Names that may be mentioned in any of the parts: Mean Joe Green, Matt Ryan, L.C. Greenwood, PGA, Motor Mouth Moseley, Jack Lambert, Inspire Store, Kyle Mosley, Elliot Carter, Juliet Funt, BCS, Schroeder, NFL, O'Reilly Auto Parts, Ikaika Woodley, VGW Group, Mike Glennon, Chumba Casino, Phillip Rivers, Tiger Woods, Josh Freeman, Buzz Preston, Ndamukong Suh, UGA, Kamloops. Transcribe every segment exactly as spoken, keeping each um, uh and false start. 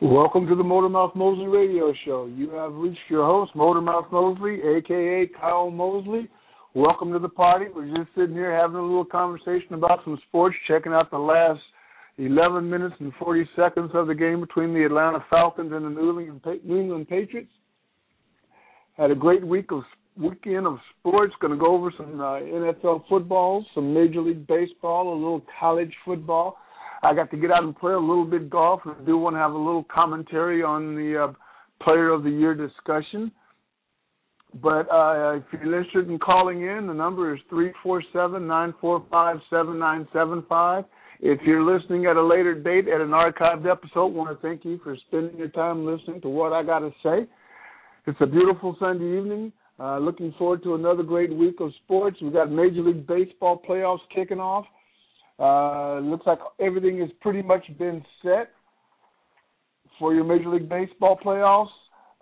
Welcome to the Motor Mouth Moseley Radio Show. You have reached your host, Motor Mouth Moseley, a k a. Kyle Mosley. Welcome to the party. We're just sitting here having a little conversation about some sports, checking out the last eleven minutes and forty seconds of the game between the Atlanta Falcons and the New England, New England Patriots. Had a great week of weekend of sports. Going to go over some uh, N F L football, some Major League Baseball, a little college football. I got to get out and play a little bit golf, and I do want to have a little commentary on the uh, Player of the Year discussion. But uh, if you're interested in calling in, the number is three four seven, nine four five, seven nine seven five. If you're listening at a later date at an archived episode, I want to thank you for spending your time listening to what I got to say. It's a beautiful Sunday evening. Uh, looking forward to another great week of sports. We've got Major League Baseball playoffs kicking off. Uh, looks like everything has pretty much been set for your Major League Baseball playoffs,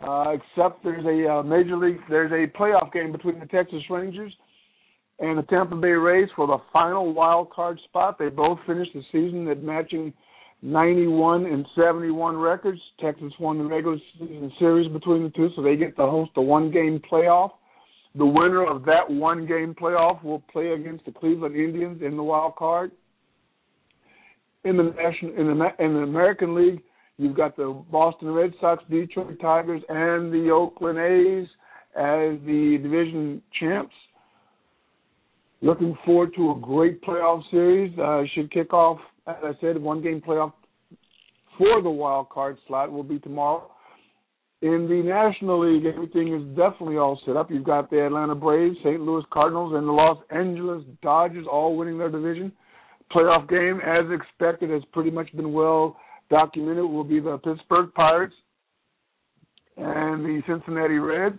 uh, except there's a uh, Major League there's a playoff game between the Texas Rangers and the Tampa Bay Rays for the final wild card spot. They both finished the season at matching ninety-one and seventy-one records. Texas won the regular season series between the two, so they get to host a one-game playoff. The winner of that one-game playoff will play against the Cleveland Indians in the wild card. In the national, in the in the American League, you've got the Boston Red Sox, Detroit Tigers, and the Oakland A's as the division champs. Looking forward to a great playoff series. Uh, should kick off, as I said, one-game playoff for the wild card slot will be tomorrow. In the National League, everything is definitely all set up. You've got the Atlanta Braves, Saint Louis Cardinals, and the Los Angeles Dodgers all winning their division. Playoff game, as expected, has pretty much been well documented, will be the Pittsburgh Pirates and the Cincinnati Reds.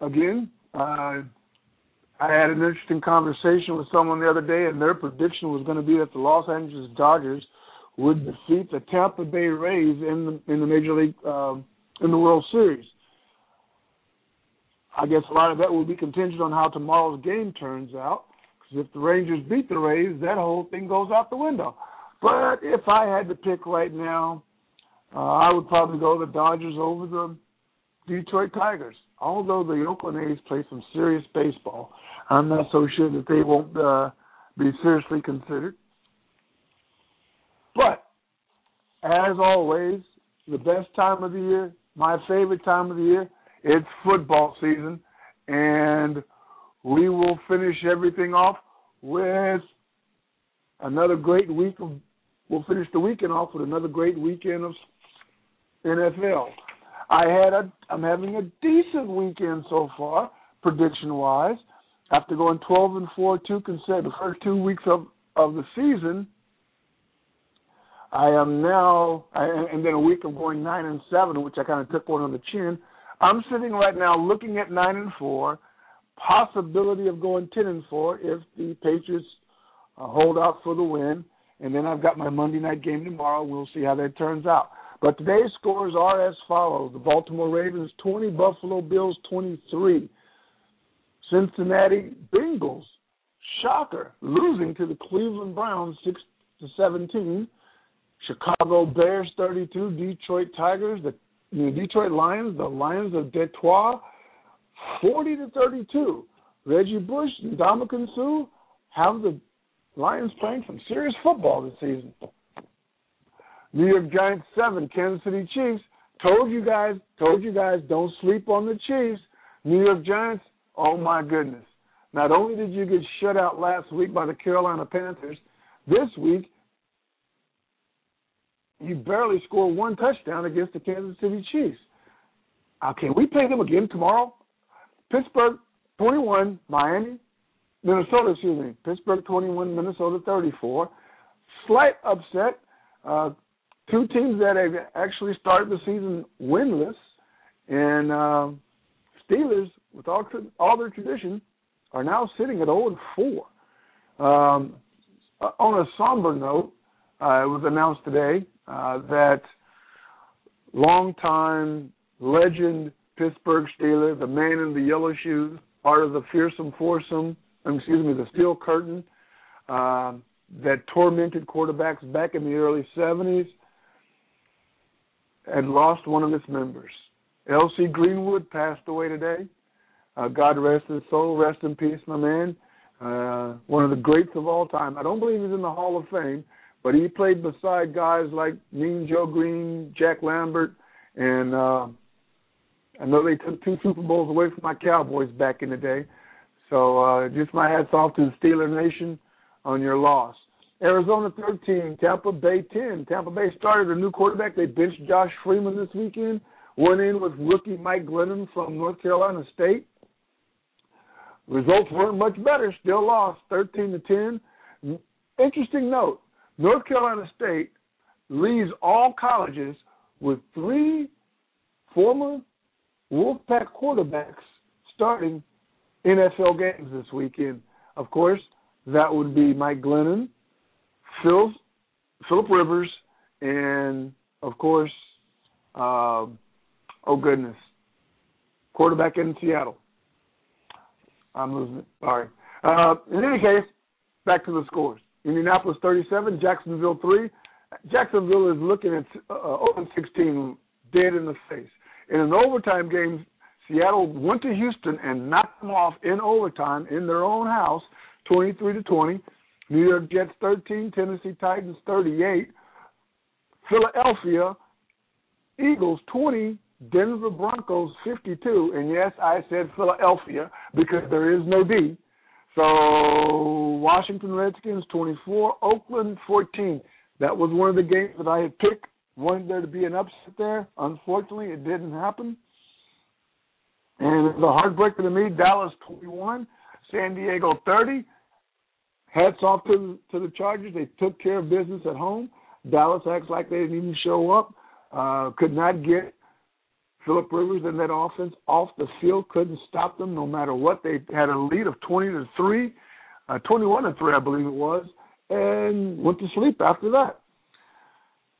Again, uh, I had an interesting conversation with someone the other day, and their prediction was going to be that the Los Angeles Dodgers would defeat the Tampa Bay Rays in the in the Major League um, in the World Series. I guess a lot of that will be contingent on how tomorrow's game turns out. Because if the Rangers beat the Rays, that whole thing goes out the window. But if I had to pick right now, uh, I would probably go the Dodgers over the Detroit Tigers. Although the Oakland A's play some serious baseball, I'm not so sure that they won't uh, be seriously considered. But, as always, the best time of the year, my favorite time of the year, it's football season. And we will finish everything off with another great week. Of, we'll finish the weekend off with another great weekend of N F L. I had a, I'm having a decent weekend so far, prediction-wise. After going twelve and four, two consecutive, the first two weeks of, of the season, I am now, and then a week of going nine and seven, which I kind of took one on the chin. I'm sitting right now looking at nine and four, possibility of going ten and four if the Patriots hold out for the win. And then I've got my Monday night game tomorrow. We'll see how that turns out. But today's scores are as follows: the Baltimore Ravens twenty, Buffalo Bills twenty-three, Cincinnati Bengals, shocker, losing to the Cleveland Browns six to seventeen. Chicago Bears thirty-two, Detroit Tigers, the you know, Detroit Lions, the Lions of Detroit forty to thirty-two. Reggie Bush and Ndamukong Suh have the Lions playing some serious football this season. New York Giants seven, Kansas City Chiefs. Told you guys, told you guys, don't sleep on the Chiefs. New York Giants, oh my goodness. Not only did you get shut out last week by the Carolina Panthers, this week you barely scored one touchdown against the Kansas City Chiefs. Uh, can we play them again tomorrow? Pittsburgh twenty-one, Miami, Minnesota, excuse me, Pittsburgh twenty-one, Minnesota thirty-four. Slight upset. Uh, two teams that have actually started the season winless, and uh, Steelers, with all, all their tradition, are now sitting at oh and four. Um, on a somber note, uh, it was announced today uh, that longtime legend Pittsburgh Steeler, the man in the yellow shoes, part of the fearsome foursome, excuse me, the steel curtain uh, that tormented quarterbacks back in the early seventies, had lost one of its members. L C. Greenwood passed away today. Uh, God rest his soul. Rest in peace, my man. Uh, one of the greats of all time. I don't believe he's in the Hall of Fame, but he played beside guys like Mean Joe Green, Jack Lambert, and uh, I know they took two Super Bowls away from my Cowboys back in the day. So uh, just my hats off to the Steeler Nation on your loss. Arizona thirteen, Tampa Bay ten. Tampa Bay started a new quarterback. They benched Josh Freeman this weekend. Went in with rookie Mike Glennon from North Carolina State. Results weren't much better. Still lost, thirteen to ten. Interesting note, North Carolina State leads all colleges with three former Wolfpack quarterbacks starting N F L games this weekend. Of course, that would be Mike Glennon, Phil, Phillip Rivers, and, of course, uh, oh, goodness, quarterback in Seattle. I'm losing it. Sorry. Uh, in any case, back to the scores. Indianapolis thirty-seven, Jacksonville three. Jacksonville is looking at uh, oh and sixteen, dead in the face. In an overtime game, Seattle went to Houston and knocked them off in overtime in their own house, twenty-three to twenty. New York Jets thirteen, Tennessee Titans thirty-eight. Philadelphia Eagles twenty, Denver Broncos fifty-two. And, yes, I said Philadelphia because there is no D. So Washington Redskins twenty-four, Oakland fourteen. That was one of the games that I had picked. Wanted there to be an upset there. Unfortunately, it didn't happen. And it was a heartbreaker to me. Dallas twenty-one, San Diego thirty. Hats off to, to the Chargers. They took care of business at home. Dallas acts like they didn't even show up. Uh, could not get Phillip Rivers and that offense off the field. Couldn't stop them no matter what. They had a lead of twenty to three, uh, twenty-one to three, I believe it was, and went to sleep after that.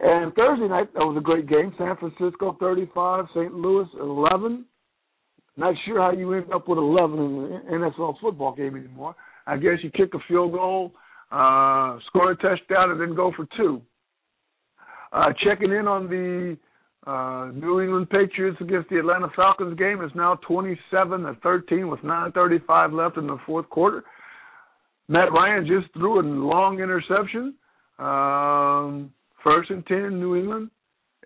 And Thursday night, that was a great game. San Francisco thirty-five, Saint Louis eleven. Not sure how you end up with eleven in an N F L football game anymore. I guess you kick a field goal, uh, score a touchdown, and then go for two. Uh, checking in on the uh, New England Patriots against the Atlanta Falcons game, it's now twenty-seven to thirteen with nine thirty-five left in the fourth quarter. Matt Ryan just threw a long interception. Um, first and ten, New England.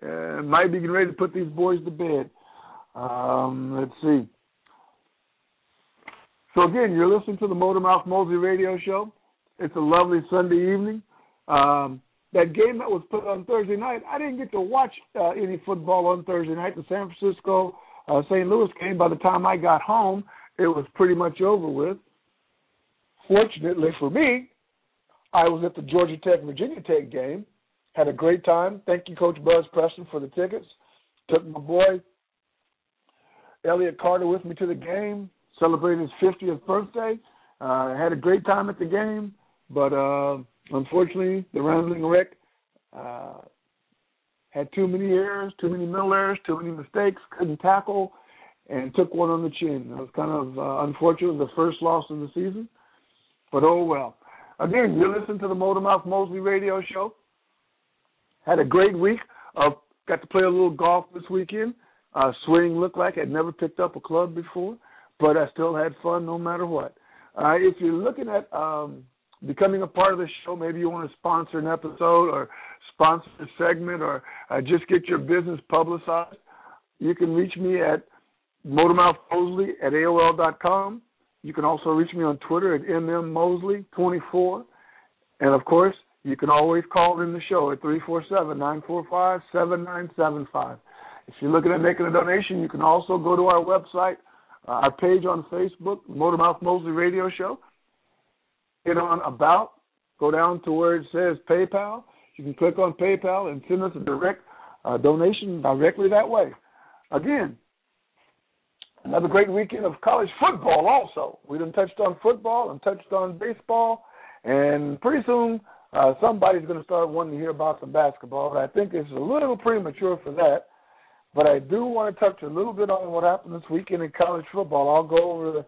Uh, might be getting ready to put these boys to bed. Um, let's see. So, again, you're listening to the Motor Mouth Moseley Radio Show. It's a lovely Sunday evening. Um, that game that was put on Thursday night, I didn't get to watch uh, any football on Thursday night. The San Francisco uh, Saint Louis game, by the time I got home, it was pretty much over with. Fortunately for me, I was at the Georgia Tech-Virginia Tech game. Had a great time. Thank you, Coach Buzz Preston, for the tickets. Took my boy Elliot Carter with me to the game. Celebrated his fiftieth birthday. Uh, had a great time at the game, but uh, unfortunately, the Rambling Wreck uh, had too many errors, too many middle errors, too many mistakes, couldn't tackle, and took one on the chin. That was kind of uh, unfortunate, the first loss of the season, but oh well. Again, you're listening to the Motor Mouth Moseley Radio Show. Had a great week. Uh, got to play a little golf this weekend. Uh, swing looked like I'd never picked up a club before. But I still had fun no matter what. Uh, if you're looking at um, becoming a part of the show. Maybe you want to sponsor an episode or sponsor a segment or uh, just get your business publicized. You can reach me at motormouthmoseley at A O L dot com. You can also reach me on Twitter at M M Moseley twenty-four. And, of course, you can always call in the show at three four seven, nine four five, seven nine seven five. If you're looking at making a donation, you can also go to our website, uh, our page on Facebook, Motor Mouth Moseley Radio Show. Hit on About. Go down to where it says PayPal. You can click on PayPal and send us a direct uh, donation directly that way. Again, another great weekend of college football also. We done touched on football and touched on baseball, and pretty soon uh, somebody's going to start wanting to hear about some basketball. But I think it's a little premature for that. But I do want to touch a little bit on what happened this weekend in college football. I'll go over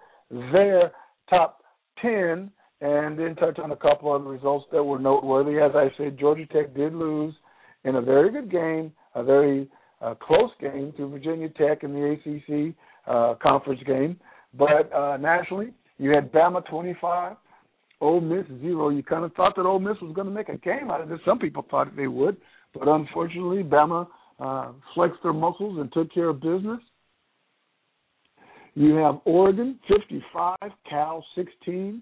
their top ten and then touch on a couple of results that were noteworthy. As I said, Georgia Tech did lose in a very good game, a very uh, close game to Virginia Tech in the A C C uh, conference game. But uh, nationally, you had Bama twenty-five, Ole Miss zero. You kind of thought that Ole Miss was going to make a game out of this. Some people thought they would, but unfortunately, Bama Uh, flexed their muscles and took care of business. You have Oregon, fifty-five, Cal, sixteen,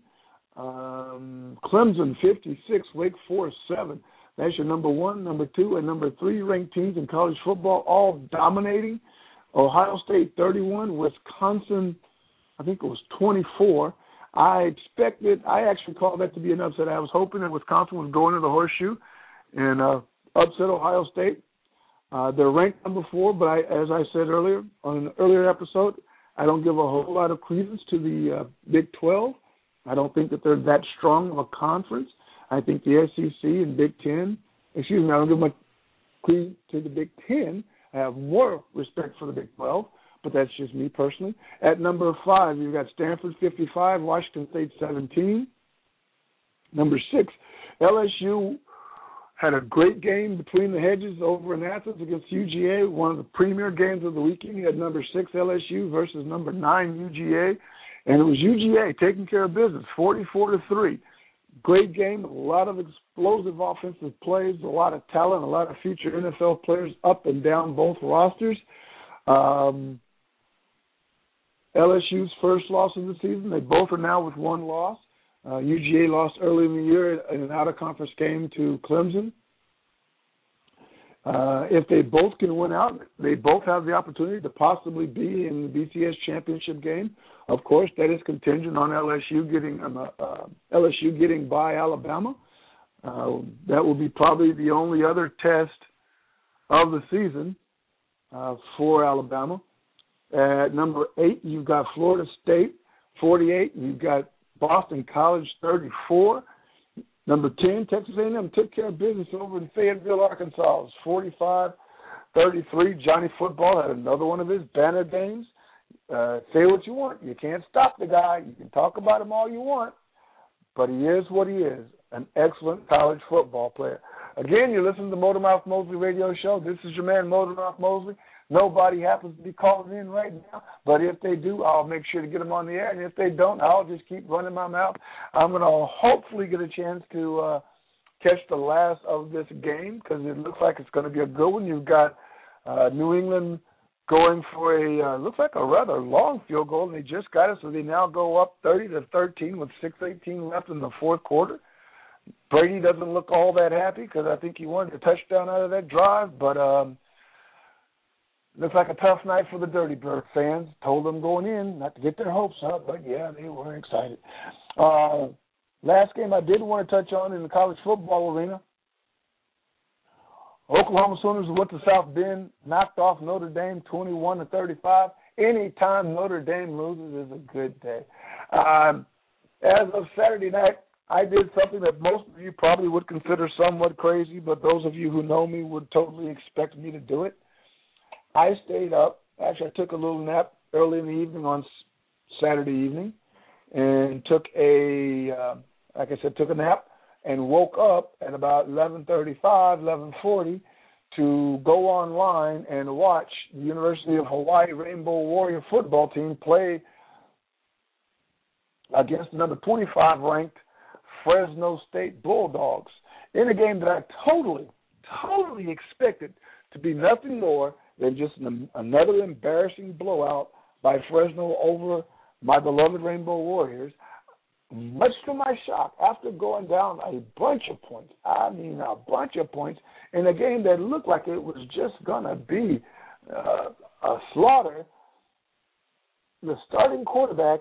um, Clemson, fifty-six, Wake Forest, seven. That's your number one, number two, and number three ranked teams in college football, all dominating. Ohio State, thirty-one, Wisconsin, I think it was twenty-four. I expected, I actually called that to be an upset. I was hoping that Wisconsin was going to the horseshoe and uh, upset Ohio State. Uh, they're ranked number four, but I, as I said earlier, on an earlier episode, I don't give a whole lot of credence to the uh, Big twelve. I don't think that they're that strong of a conference. I think the S E C and Big Ten, excuse me, I don't give much credence to the Big Ten. I have more respect for the Big twelve, but that's just me personally. At number five, you've got Stanford fifty-five, Washington State seventeen. Number six, L S U had a great game between the hedges over in Athens against U G A, one of the premier games of the weekend. You had number six L S U versus number nine U G A, and it was U G A taking care of business, forty-four to three. Great game, a lot of explosive offensive plays, a lot of talent, a lot of future N F L players up and down both rosters. Um, L S U's first loss of the season. They both are now with one loss. Uh, U G A lost early in the year in an out-of-conference game to Clemson. Uh, if they both can win out, they both have the opportunity to possibly be in the B C S championship game. Of course, that is contingent on L S U getting um, uh, L S U getting by Alabama. Uh, that will be probably the only other test of the season uh, for Alabama. At number eight, you've got Florida State, forty-eight. You've got Boston College, thirty-four. Number ten, Texas A and M took care of business over in Fayetteville, Arkansas. forty-five thirty-three. Johnny Football had another one of his banner games. Uh, say what you want. You can't stop the guy. You can talk about him all you want, but he is what he is, an excellent college football player. Again, you're listening to Motor Mouth Moseley Radio Show. This is your man, Motor Mouth Moseley. Nobody happens to be calling in right now, but if they do, I'll make sure to get them on the air, and if they don't, I'll just keep running my mouth. I'm going to hopefully get a chance to uh, catch the last of this game because it looks like it's going to be a good one. You've got uh, New England going for a, uh, looks like a rather long field goal, and they just got it, so they now go up thirty to thirteen with six eighteen left in the fourth quarter. Brady doesn't look all that happy because I think he wanted a touchdown out of that drive, but um, – looks like a tough night for the Dirty Bird fans. Told them going in not to get their hopes up, but, yeah, they were excited. Uh, last game I did want to touch on in the college football arena, Oklahoma Sooners went to South Bend, knocked off Notre Dame twenty-one to thirty-five. Anytime Notre Dame loses is a good day. Um, as of Saturday night, I did something that most of you probably would consider somewhat crazy, but those of you who know me would totally expect me to do it. I stayed up. Actually, I took a little nap early in the evening on Saturday evening and took a, uh, like I said, took a nap and woke up at about eleven thirty-five, eleven forty to go online and watch the University of Hawaii Rainbow Warrior football team play against number twenty-five ranked Fresno State Bulldogs in a game that I totally, totally expected to be nothing more than just an, another embarrassing blowout by Fresno over my beloved Rainbow Warriors. Much to my shock, after going down a bunch of points, I mean a bunch of points, in a game that looked like it was just going to be uh, a slaughter, the starting quarterback,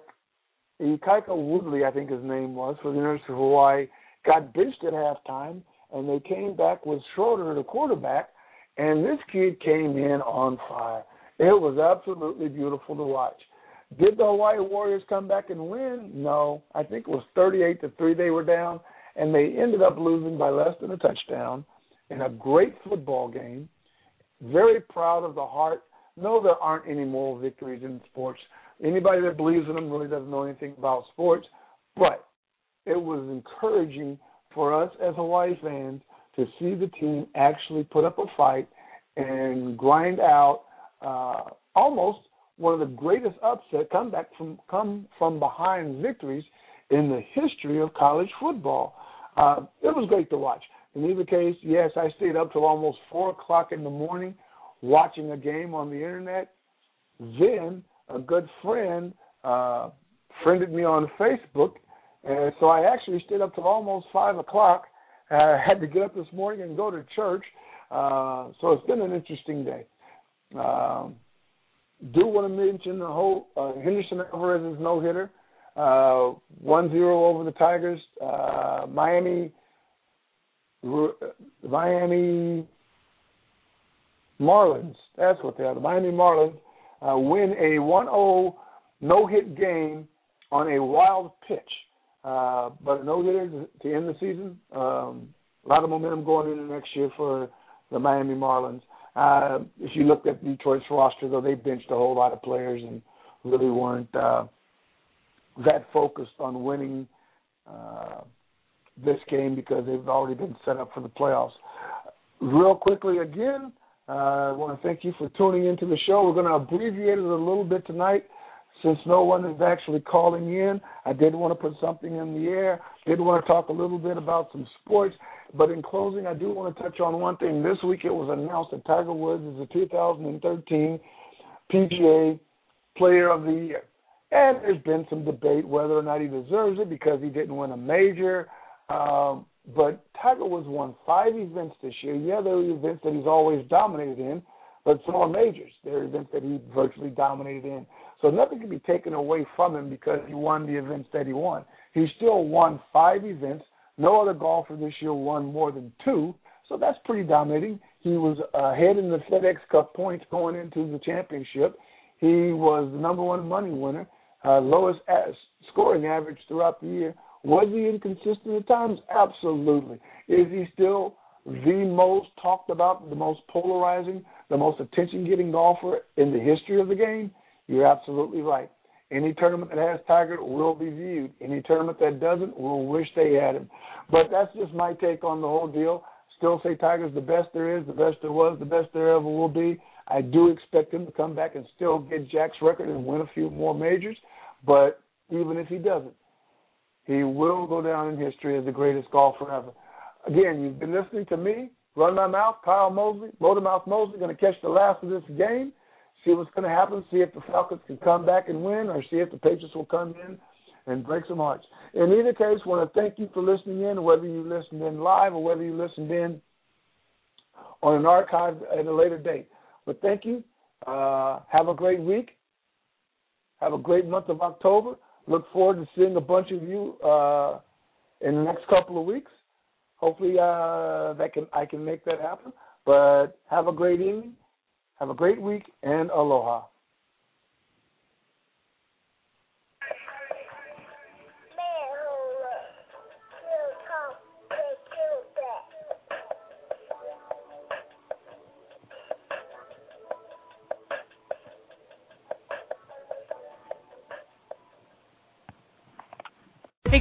Ikaika Woodley, I think his name was, for the University of Hawaii, got benched at halftime, and they came back with Schroeder, the quarterback, and this kid came in on fire. It was absolutely beautiful to watch. Did the Hawaii Warriors come back and win? No. I think it was thirty-eight to three they were down, and they ended up losing by less than a touchdown in a great football game. Very proud of the heart. No, there aren't any moral victories in sports. Anybody that believes in them really doesn't know anything about sports, but it was encouraging for us as Hawaii fans to see the team actually put up a fight and grind out uh, almost one of the greatest upset comeback from come from behind victories in the history of college football. Uh, it was great to watch. In either case, yes, I stayed up till almost four o'clock in the morning watching a game on the internet. Then a good friend uh, friended me on Facebook, and so I actually stayed up till almost five o'clock. I had to get up this morning and go to church, uh, so it's been an interesting day. Um, do want to mention the whole uh, Henderson Alvarez's no-hitter, uh, one zero over the Tigers. Uh, Miami, Miami Marlins, that's what they are, the Miami Marlins, uh, win a one oh no-hit game on a wild pitch. Uh, but a no-hitter to end the season, um, a lot of momentum going into next year for the Miami Marlins. Uh, if you looked at Detroit's roster, though, they benched a whole lot of players and really weren't uh, that focused on winning uh, this game because they've already been set up for the playoffs. Real quickly again, uh, I want to thank you for tuning into the show. We're going to abbreviate it a little bit tonight. Since no one is actually calling in, I did want to put something in the air. Did want to talk a little bit about some sports. But in closing, I do want to touch on one thing. This week it was announced that Tiger Woods is the two thousand thirteen P G A Player of the Year. And there's been some debate whether or not he deserves it because he didn't win a major. Um, but Tiger Woods won five events this year. Yeah, there are events that he's always dominated in, but so are majors. There are events that he virtually dominated in. So nothing can be taken away from him because he won the events that he won. He still won five events. No other golfer this year won more than two, so that's pretty dominating. He was ahead in the FedEx Cup points going into the championship. He was the number one money winner, uh, lowest scoring average throughout the year. Was he inconsistent at times? Absolutely. Is he still the most talked about, the most polarizing, the most attention-getting golfer in the history of the game? You're absolutely right. Any tournament that has Tiger will be viewed. Any tournament that doesn't will wish they had him. But that's just my take on the whole deal. Still say Tiger's the best there is, the best there was, the best there ever will be. I do expect him to come back and still get Jack's record and win a few more majors. But even if he doesn't, he will go down in history as the greatest golfer ever. Again, you've been listening to me, Run My Mouth, Kyle Mosley, Motor Mouth Moseley, going to catch the last of this game. See what's going to happen, see if the Falcons can come back and win or see if the Patriots will come in and break some hearts. In either case, I want to thank you for listening in, whether you listened in live or whether you listened in on an archive at a later date. But thank you. Uh, have a great week. Have a great month of October. Look forward to seeing a bunch of you uh, in the next couple of weeks. Hopefully uh, that can I can make that happen. But have a great evening. Have a great week, and aloha. Hey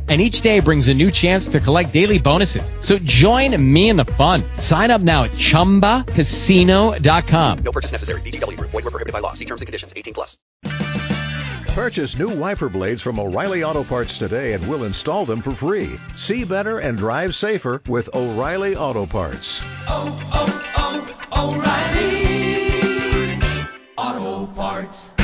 And each day brings a new chance to collect daily bonuses. So join me in the fun. Sign up now at chumba casino dot com. No purchase necessary. V G W Group. Void where prohibited by law. See terms and conditions. eighteen plus. Purchase new wiper blades from O'Reilly Auto Parts today and we'll install them for free. See better and drive safer with O'Reilly Auto Parts. Oh, oh, oh, O'Reilly Auto Parts.